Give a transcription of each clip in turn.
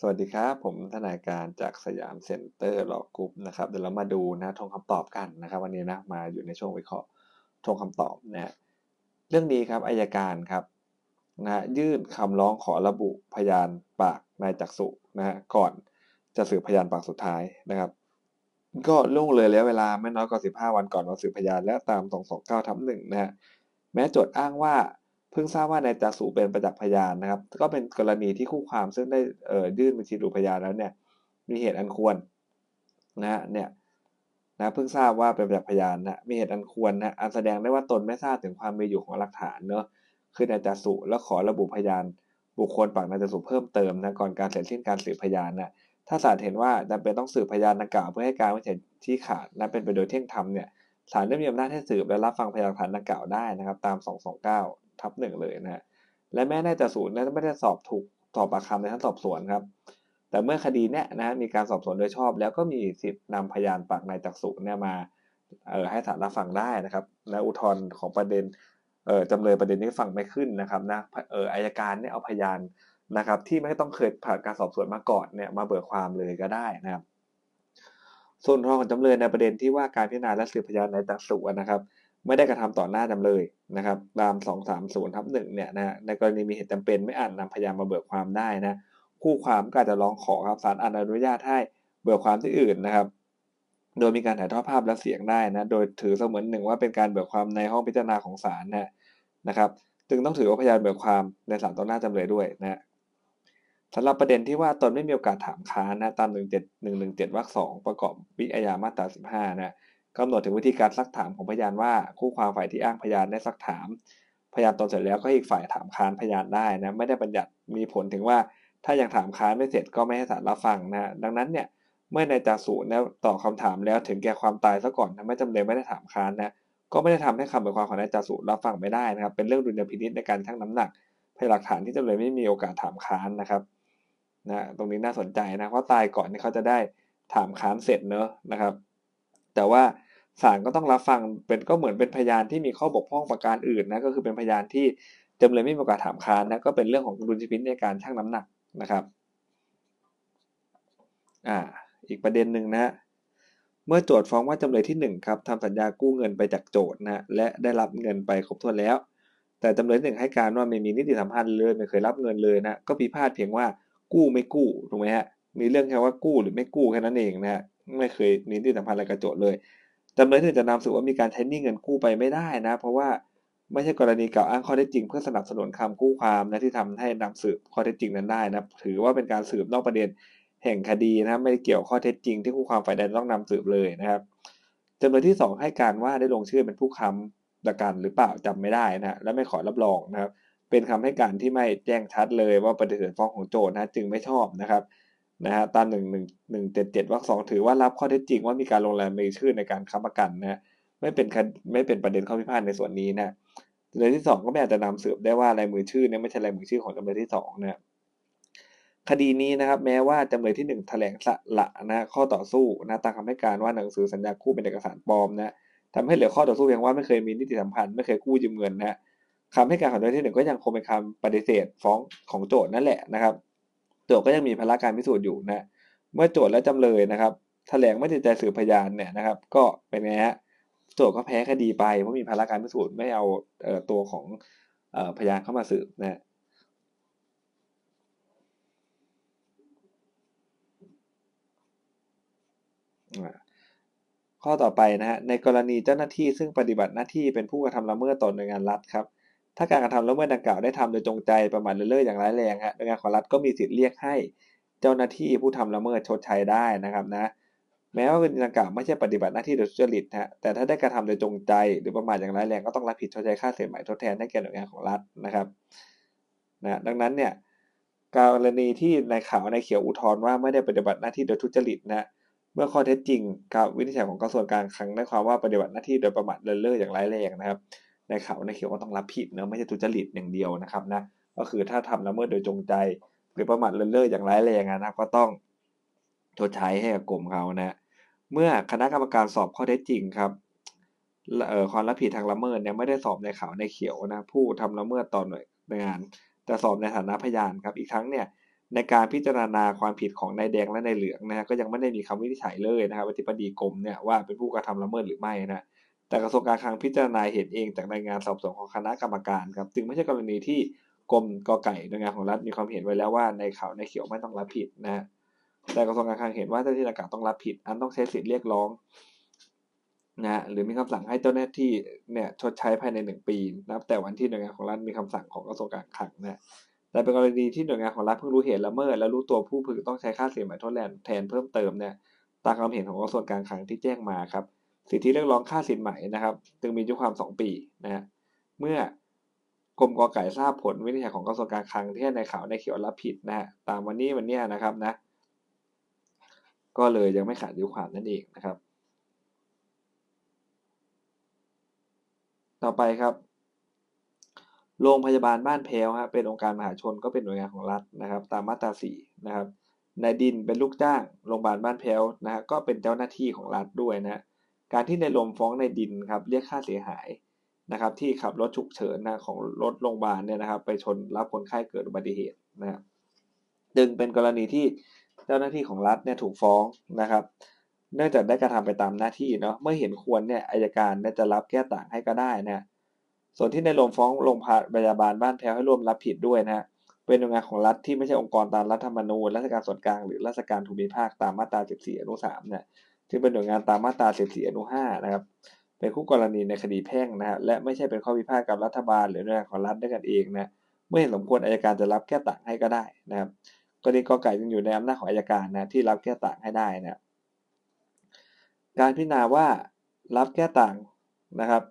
สวัสดีครับผมธนาการจากสยามเซ็นเตอร์ลอว์กรุ๊ปนะครับเดี๋ยวเรามาดูนะทงคำตอบกันนะครับวันนี้นะมาอยู่ในช่วงวิเคราะห์ทงคำตอบนะเรื่องนี้ครับอัยการครับนะยื่นคำร้องขอระบุพยานปากนายจักษุนะก่อนจะสืบพยานปากสุดท้ายนะครับก็ล่วงเลยแล้วเวลาไม่น้อยกว่า15 วันก่อนวันสืบพยานและตาม 229/1 นะฮะแม้โจทก์อ้างว่าเพิ่งทราบว่านายจักษุเป็นประจักษ์พยานนะครับก็เป็นกรณีที่คู่ความซึ่งได้ยื่นบัญชีดูพยานแล้วเนี่ยมีเหตุอันควรนะฮะเนี่ยนะเพิ่งทราบว่าเป็นประจักษ์พยานนะมีเหตุอันควรนะอันแสดงได้ว่าตนไม่ทราบถึงความมีอยู่ของหลักฐานเนาะคือนายจักษุและขอระบุพยานบุคคลปากนายจักษุเพิ่มเติมนะก่อนการเสร็จสิ้นการสืบพยานนะถ้าศาลเห็นว่าจำเป็นต้องสืบพยานดังกล่าวเพื่อให้การไม่เห็นที่ขาดและเป็นไปโดยเที่ยงธรรมเนี่ยศาลได้มีอำนาจให้สืบและรับฟังพยานหลักฐานดังกล่าวได้นะครับตาม 229/1 เลยนะฮะและแม้นายจักษุนั้นไม่ได้สอบถูกสอบปากคำในชั้นสอบสวนครับแต่เมื่อคดีเนี่ยนะมีการสอบสวนโดยชอบแล้วก็มีสิทธินำพยานปากนายจักษุเนี่ยมาให้ศาลรับฟังได้นะครับและอุทธรณ์ของประเด็นจำเลยประเด็นนี้ฟังไม่ขึ้นนะครับนะอัยการเนี่ยเอาพยานนะครับที่ไม่ต้องเคยผ่านการสอบสวนมาก่อนเนี่ยมาเบิกความเลยก็ได้นะครับส่วนรองของจำเลยในประเด็นที่ว่าการพิจารณาและสืบพยานในจักษุนะครับไม่ได้กระทำต่อหน้าจำเลยนะครับตาม 230/1 เนี่ยนะในกรณีมีเหตุจำเป็นไม่อาจนำพยานมาเบิกความได้นะคู่ความก็อาจจะร้องขอครับศาลอนุญาตให้เบิกความที่อื่นนะครับโดยมีการถ่ายทอดภาพและเสียงได้นะโดยถือเสมือนหนึ่งว่าเป็นการเบิกความในห้องพิจารณาของศาลนะครับจึงต้องถือว่าพยานเบิกความในศาลต่อหน้าจำเลยด้วยนะสำหรับประเด็นที่ว่าตนไม่มีโอกาสถามค้านนะตาม117วรรค 2ประกอบวิอาญามาตรา 15นะกำหนดถึงวิธีการซักถามของพยานว่าคู่ความฝ่ายที่อ้างพยานได้ซักถามพยานตนเสร็จแล้วก็อีกฝ่ายถามค้านพยานได้นะไม่ได้บัญญัติมีผลถึงว่าถ้ายังถามค้านไม่เสร็จก็ไม่ให้ศาลรับฟังนะดังนั้นเนี่ยเมื่อนายจักษุเนี่ยตอบคำถามแล้วถึงแก่ความตายซะก่อนทำให้จำเลยไม่ได้ถามค้านนะก็ไม่ได้ทำให้คำเบิกความของนายจักษุรับฟังไม่ได้นะครับเป็นเรื่องดุลยพินิจในการชั่งน้ำหนักพยานหลักฐานที่จำเลยไม่มีโอกาสถามค้านนะครับนะตรงนี้น่าสนใจนะเพราะตายก่อนที่เขาจะได้ถามค้านเสร็จเนอะนะครับแต่ว่าศาลก็ต้องรับฟังเป็นก็เหมือนเป็นพยานที่มีข้อบกพร่องประการอื่นนะก็คือเป็นพยานที่จำเลยไม่มีโอกาสถามค้านนะก็เป็นเรื่องของดุลยพินิจในการชั่งน้ำหนักนะครับอีกประเด็นหนึ่งนะเมื่อโจทก์ฟ้องว่าจำเลยที่1ครับทำสัญญากู้เงินไปจากโจทก์นะและได้รับเงินไปครบถ้วนแล้วแต่จำเลยที่1ให้การว่าไม่มีนิติสัมพันธ์เลยไม่เคยรับเงินเลยนะก็พิพาทเพียงว่ากู้ไม่กู้ถูกไหมฮะมีเรื่องแค่ว่ากู้หรือไม่กู้แค่นั้นเองนะฮะไม่เคยมีนิติสัมพันธ์อะไรกับโจทก์เลยจำเลยที่1จะนำสืบว่ามีการใช้หนี้เงินกู้ไปไม่ได้นะเพราะว่าไม่ใช่กรณีกล่าวอ้างข้อเท็จจริงเพื่อสนับสนุนคำคู่ความนะที่ทำให้นำสืบข้อเท็จจริงนั้นได้นะถือว่าเป็นการสืบนอกประเด็นแห่งคดีนะไม่เกี่ยวข้อเท็จจริงที่คู่ความฝ่ายใดต้องนำสืบเลยนะครับจำเลยที่2ให้การว่าได้ลงชื่อเป็นผู้ค้ำประกันหรือเปล่าจำไม่ได้นะและไม่ขอรับรองนะครับเป็นคำให้การที่ไม่แจ้งชัดเลยว่าปฏิเสธฟ้องของโจทก์นะจึงไม่ชอบนะครับตาม117วรรค 2ถือว่ารับข้อเท็จจริงว่ามีการลงรายมือชื่อในการค้ำประกันนะไม่เป็นประเด็นข้อพิพาทในส่วนนี้นะจำเลยที่2ก็ไม่อาจจะนำสืบได้ว่ารายมือชื่อเนี่ยไม่ใช่รายมือชื่อของจำเลยที่2นะคดีนี้นะครับแม้ว่าจำเลยที่1แถลงสละนะข้อต่อสู้นะตามคำให้การว่าหนังสือสัญญากู้เป็นเอกสารปลอมนะทำให้เหลือข้อต่อสู้เพียงว่าไม่เคยมีนิติสัมพันธ์ไม่เคยกู้ยืมเงินนะคำให้การของจำเลยที่1ก็ยังคงเป็นคำปฏิเสธฟ้องของโจทก์นั่นแหละนะครับโจทก์ก็ยังมีภาระการพิสูจน์อยู่นะเมื่อโจทก์และจำเลยนะครับแถลงไม่ติดใจสืบพยานเนี่ยนะครับก็เป็นไงฮะโจทก์ก็แพ้คดีไปเพราะมีภาระการพิสูจน์ไม่เอาตัวของพยานเข้ามาสืบนะข้อต่อไปนะฮะในกรณีเจ้าหน้าที่ซึ่งปฏิบัติหน้าที่เป็นผู้กระทำละเมิดต่อหน่วยงานรัฐครับถ้าการกระทำละเมิดดังกล่าวได้ทำโดยจงใจประมาทเลินเล่ออย่างร้ายแรงฮะหน่วยงานของรัฐก็มีสิทธิ์เรียกให้เจ้าหน้าที่ผู้ทำละเมิดชดใช้ได้นะครับนะแม้ว่าเป็นดังกล่าวไม่ใช่ปฏิบัติหน้าที่โดยสุจริตฮะแต่ถ้าได้กระทำโดยจงใจหรือประมาทอย่างร้ายแรงก็ต้องรับผิดชดใช้ค่าเสียหายทดแทนให้แก่หน่วยงานของรัฐนะครับนะดังนั้นเนี่ยกรณีที่นายขาวในเขียวอุทธรณ์ว่าไม่ได้ปฏิบัติหน้าที่โดยทุจริตนะเมื่อข้อเท็จจริงกับวินิจฉัยของกระทรวงการคลังได้ความว่าปฏิบัติหน้าที่โดยประมาทเลินเล่ออย่างร้ายแรงนะครับในข่าวในเขียวก็ต้องรับผิดนะไม่ใช่ทุจริตอย่างเดียวนะครับนะก็คือถ้าทำละเมิดโดยจงใจหรือประมาทเลินเล่ออย่างร้ายแรงนะก็ต้องชดใช้ให้กับกรมเขานะเมื่อคณะกรรมการสอบข้อเท็จจริงครับความรับผิดทางละเมิดเนี่ยไม่ได้สอบในข่าวในเขียวนะผู้ทำละเมิดต่อหน่วยงานแต่สอบในฐานะพยานครับอีกทั้งเนี่ย ในการพิจารณาความผิดของนายแดงและนายเหลืองนะฮะก็ยังไม่ได้มีคำวินิจฉัยเลยนะครับอธิบดีกรมเนี่ยว่าเป็นผู้กระทำละเมิดหรือไม่นะแต่กระทรวงการคลังพิจารณาเห็นเองจากรายงานสอบสวนของคณะกรรมการครับจึงไม่ใช่กรณีที่กรมกไก่หน่วยงานของรัฐมีความเห็นไว้แล้วว่าในข่าวนายเขียวไม่ต้องรับผิดนะฮะแต่กระทรวงการคลังเห็นว่าเจ้าหน้าที่ดังกล่าวต้องรับผิดอันต้องใช้สิทธิเรียกร้องนะหรือมีคำสั่งให้เจ้าหน้าที่เนี่ยชดใช้ภายใน1ปีนับแต่วันที่หน่วยงานของรัฐมีคำสั่งของกระทรวงการคลังนะแต่เป็นกรณีที่หน่วยงานของรัฐเพิ่งรู้เหตุละเมิดและรู้ตัวผู้พึงต้องใช้ค่าเสียหายทดแทนเพิ่มเติมเนี่ยตามความเห็นของกระทรวงการคลังที่แจ้งมาครับสิทธิเรียกร้องค่าสินไหมนะครับจึงมีอายุความ2ปีนะเมื่อกรมกไก่ทราบผลวินิจฉัยของกระทรวงการคลังที่ให้นายขาวในเขียวรับผิดนะตามวันนี้นะครับนะก็เลยยังไม่ขาดอายุความนั่นเองนะครับต่อไปครับโรงพยาบาลบ้านแพ้วฮะเป็นองค์การมหาชนก็เป็นหน่วยงานของรัฐนะครับตามมาตรา 4นะครับนายดินเป็นลูกจ้างโรงพยาบาลบ้านแพ้วนะฮะก็เป็นเจ้าหน้าที่ของรัฐด้วยนะการที่นายลมฟ้องนายดินครับเรียกค่าเสียหายนะครับที่ขับรถฉุกเฉินนะของรถโรงพยาบาลเนี่ยนะครับไปชนรับคนไข้เกิดอุบัติเหตุนะจึงเป็นกรณีที่เจ้าหน้าที่ของรัฐเนี่ยถูกฟ้องนะครับเนื่องจากได้กระทำไปตามหน้าที่เนาะเมื่อเห็นควรเนี่ยอัยการจะรับแก้ต่างให้ก็ได้นะส่วนที่ในลมฟ้องโรงพยาบาลบ้านแพ้วให้ร่วมรับผิดด้วยนะเป็นหน่วยงานของรัฐที่ไม่ใช่องค์กรตามรัฐธรรมนูญราชการส่วนกลางหรือราชการภูมิภาคตามมาตรา 14 อนุ 3 เนี่ยที่เป็นหน่วยงานตามมาตรา 14 อนุ 5 นะครับเป็นคู่กรณีในคดีแพ่งนะและไม่ใช่เป็นข้อพิพาทกับรัฐบาลหรือหน่วยงานของรัฐด้วยกันเองนะเมื่อเห็นสมควรอัยการจะรับแก้ต่างให้ก็ได้นะครับกรณีกไก่ยังอยู่ในอำนาจของอัยการนะที่รับแก้ต่างให้ได้นะการพิจารณาว่ารับแก้ต่างนะครับ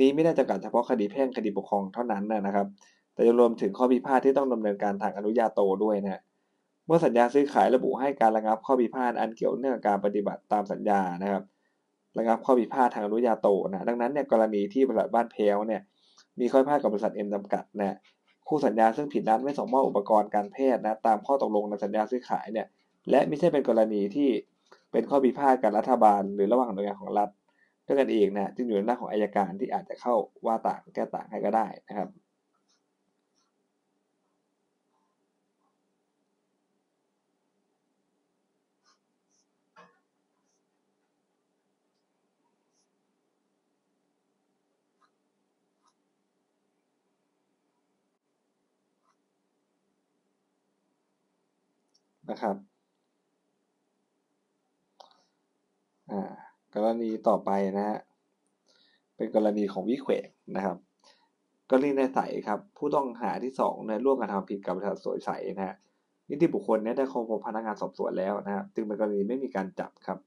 นี้ไม่ได้จำกัดเฉพาะคดีแพ่งคดีปกครองเท่านั้นนะครับแต่ยังรวมถึงข้อพิพาทที่ต้องดำเนินการทางอนุญาโตด้วยนะเมื่อสัญญาซื้อขายระบุให้การระงับข้อพิพาทอันเกี่ยวเนื่องกับการปฏิบัติตามสัญญานะครับระงับข้อพิพาททางอนุญาโตนะดังนั้นเนี่ยกรณีที่บริษัทบ้านแพ้วเนี่ยมีข้อพิพาทกับบริษัทเอ็มจำกัดนะคู่สัญญาซึ่งผิดนัดไม่ส่งมอบอุปกรณ์การแพทย์นะตามข้อตกลงในสัญญาซื้อขายเนี่ยและไม่ใช่เป็นกรณีที่เป็นข้อพิพาทกับรัฐบาลหรือระหว่างหน่วยงานของรัฐด้วยกันเองนะจึงอยู่ในหน้าของอัยการที่อาจจะเข้าว่าต่างแก้ต่างให้ก็ได้นะครับนะครับกรณีต่อไปนะฮะเป็นกรณีของวิเขวนะครับกรณีในใสครับผู้ต้องหาที่2ในร่วมกระทำผิดกับบริษัทสวยใสนะฮะนิติบุคคลเนี่ยได้เข้าพบพนักงานสอบสวนแล้วนะครับจึงเป็นกรณีไม่มีการจับครับ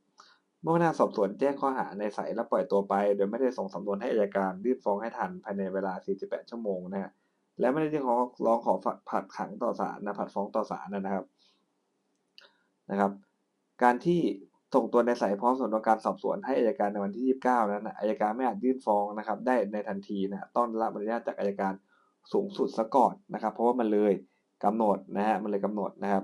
เมื่อพนักงานสอบสวนแจ้งข้อหาในใสและปล่อยตัวไปโดยไม่ได้ส่งสำนวนให้อัยการยื่นฟ้องให้ทันภายในเวลา48ชั่วโมงนะฮะและไม่ได้ยื่นร้องขอผัดขังต่อศาลนะผัดฟ้องต่อศาลนะครับการที่ส่งตัวในสายพร้อมสำนวนการสอบสวนให้อัยการในวันที่29นั้นอัยการไม่อาจยื่นฟ้องนะครับได้ในทันทีนะต้องรับอนุญาตจากอัยการสูงสุดซะก่อนนะครับเพราะว่ามันเลยกำหนดนะฮะนะครับ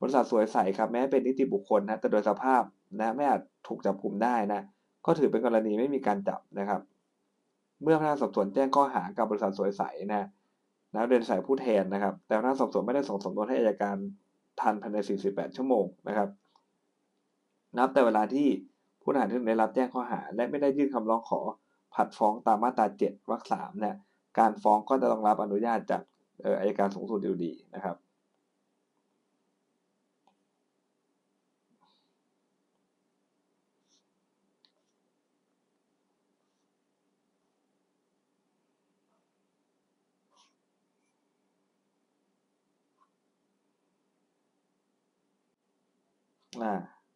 บริษัทสวยใสครับแม้เป็นนิติบุคคลนะแต่โดยสภาพนะไม่อาจถูกจับกุมได้นะก็ถือเป็นกรณีไม่มีการจับนะครับเมื่อพนักงานสอบสวนแจ้งข้อหากับบริษัทสวยใสนะโดยสายผู้แทนนะครับแต่พนักงานสอบสวนไม่ได้ส่งสำนวนให้อัยการทันภายใน48ชั่วโมงนะครับนับแต่เวลาที่ผู้ต้องหาที่ได้รับแจ้งข้อหาและไม่ได้ยื่นคำร้องขอผัดฟ้องตามมาตรา7วรรค3เนี่ยการฟ้องก็จะต้องรับอนุญาตจากอัยการสูงสุดอยู่ดีนะครับ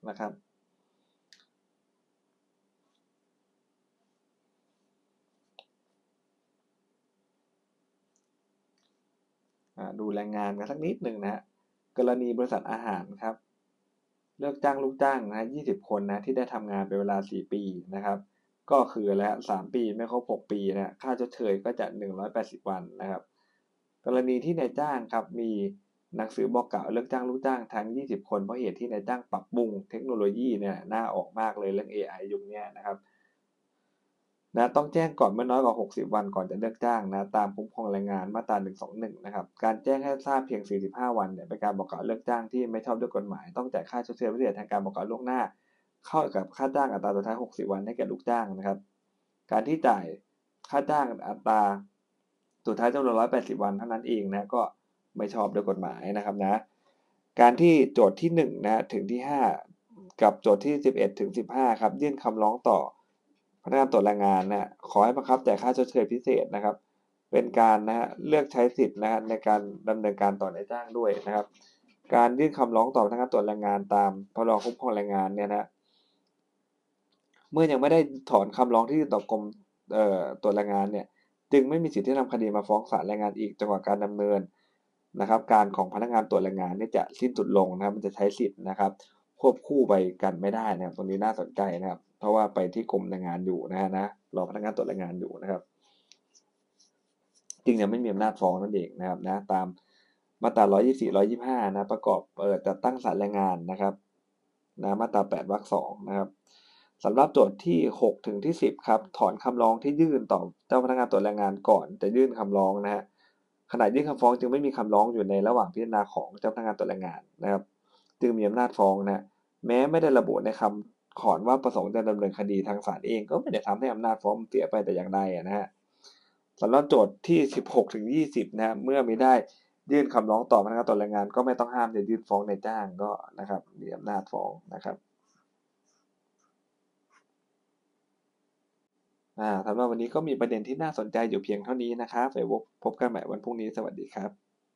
นะครับดูแรงงานกันสักนิดหนึ่งนะฮะกรณีบริษัทอาหารครับเลิกจ้างลูกจ้างนะ20คนนะที่ได้ทำงานเป็นเวลา4ปีนะครับก็คือแล้ว3ปีไม่ครบ6ปีนะค่าชดเชยก็จะ180วันนะครับกรณีที่นายจ้างครับมีหนังสือบอกกล่าวเลิกจ้างลูกจ้างทั้ง20คนเพราะเหตุที่นายจ้างปรับปรุงเทคโนโลยีเนี่ยน่าออกมากเลยเรื่อง AI ยุคนี้นะครับ นะต้องแจ้งก่อนไม่น้อยกว่า60วันก่อนจะเลือกจ้างนะตามคุ้มครองแรงงานมาตรา121นะครับการแจ้งให้ทราบเพียง45วันเนี่ยเป็นการบอกกล่าวเลิกจ้างที่ไม่ชอบด้วยกฎหมายต้องจ่ายค่าชดเชยพิเศษทางการบอกกล่าวล่วงหน้าเข้ากับค่าจ้างอัตราสุดท้าย60วันให้แก่ลูกจ้างนะครับการที่จ่ายค่าจ้างอัตราสุดท้ายจำนวน180วันเท่านั้นเองนะก็ไม่ชอบด้วยกฎหมายนะครับนะการที่โจทย์ที่1นะถึงที่5กับโจทย์ที่11ถึง15ครับยื่นคำร้องต่อพนักงานตรวจแรงงานนะขอให้บังคับจ่ายค่าชดเชยพิเศษนะครับเป็นการนะฮะเลือกใช้สิทธิ์นะฮะในการดำเนินการต่อนายจ้างด้วยนะครับการยื่นคำร้องต่อพนักงานตรวจแรงงานตามพรบคุ้มครองแรงงานเนี่ยนะเมื่อยังไม่ได้ถอนคำร้องที่ต่อกรมตรวจแรงงานเนี่ยจึงไม่มีสิทธิ์ที่นำคดีมาฟ้องศาลแรงงานอีกจนกว่าการดำเนินนะครับการของพนักงานตรวจแรงงานเนี่ยจะสิ้นสุดลงนะครับมันจะใช้สิทธิ์นะครับควบคู่ไปกันไม่ได้นะครับตรงนี้น่าสนใจนะครับเพราะว่าไปที่กรมแรงงานอยู่นะฮะนะรอพนักงานตรวจแรงงานอยู่นะครับจริงเนี่ยไม่มีอำนาจฟ้องนั่นเองนะครับนะตามมาตรา124 125นะประกอบจัดตั้งศาลแรงงานนะครับนะมาตรา8วรรค2นะครับสำหรับโจทย์ที่6ถึงที่10ครับถอนคำร้องที่ยื่นต่อเจ้าพนักงานตรวจแรงงานก่อนจะยื่นคำร้องนะฮะขณะยื่นคำฟ้องจึงไม่มีคำร้องอยู่ในระหว่างพิจารณาของเจ้าพนักงานตรวจแรงงานนะครับจึงมีอำนาจฟ้องนะแม้ไม่ได้ระบุในคำขอว่าประสงค์จะดำเนินคดีทางศาลเองก็ไม่ได้ทำให้อำนาจฟ้องเสียไปแต่อย่างใดนะฮะสำหรับโจทย์ที่16ถึง20นะเมื่อไม่ได้ยื่นคำร้องต่อพนักงานตรวจแรงงานก็ไม่ต้องห้ามจะยื่นฟ้องนายจ้างก็นะครับมีอำนาจฟ้องนะครับสำหรับวันนี้ก็มีประเด็นที่น่าสนใจอยู่เพียงเท่านี้นะครับไว้พบกันใหม่วันพรุ่งนี้สวัสดีครับ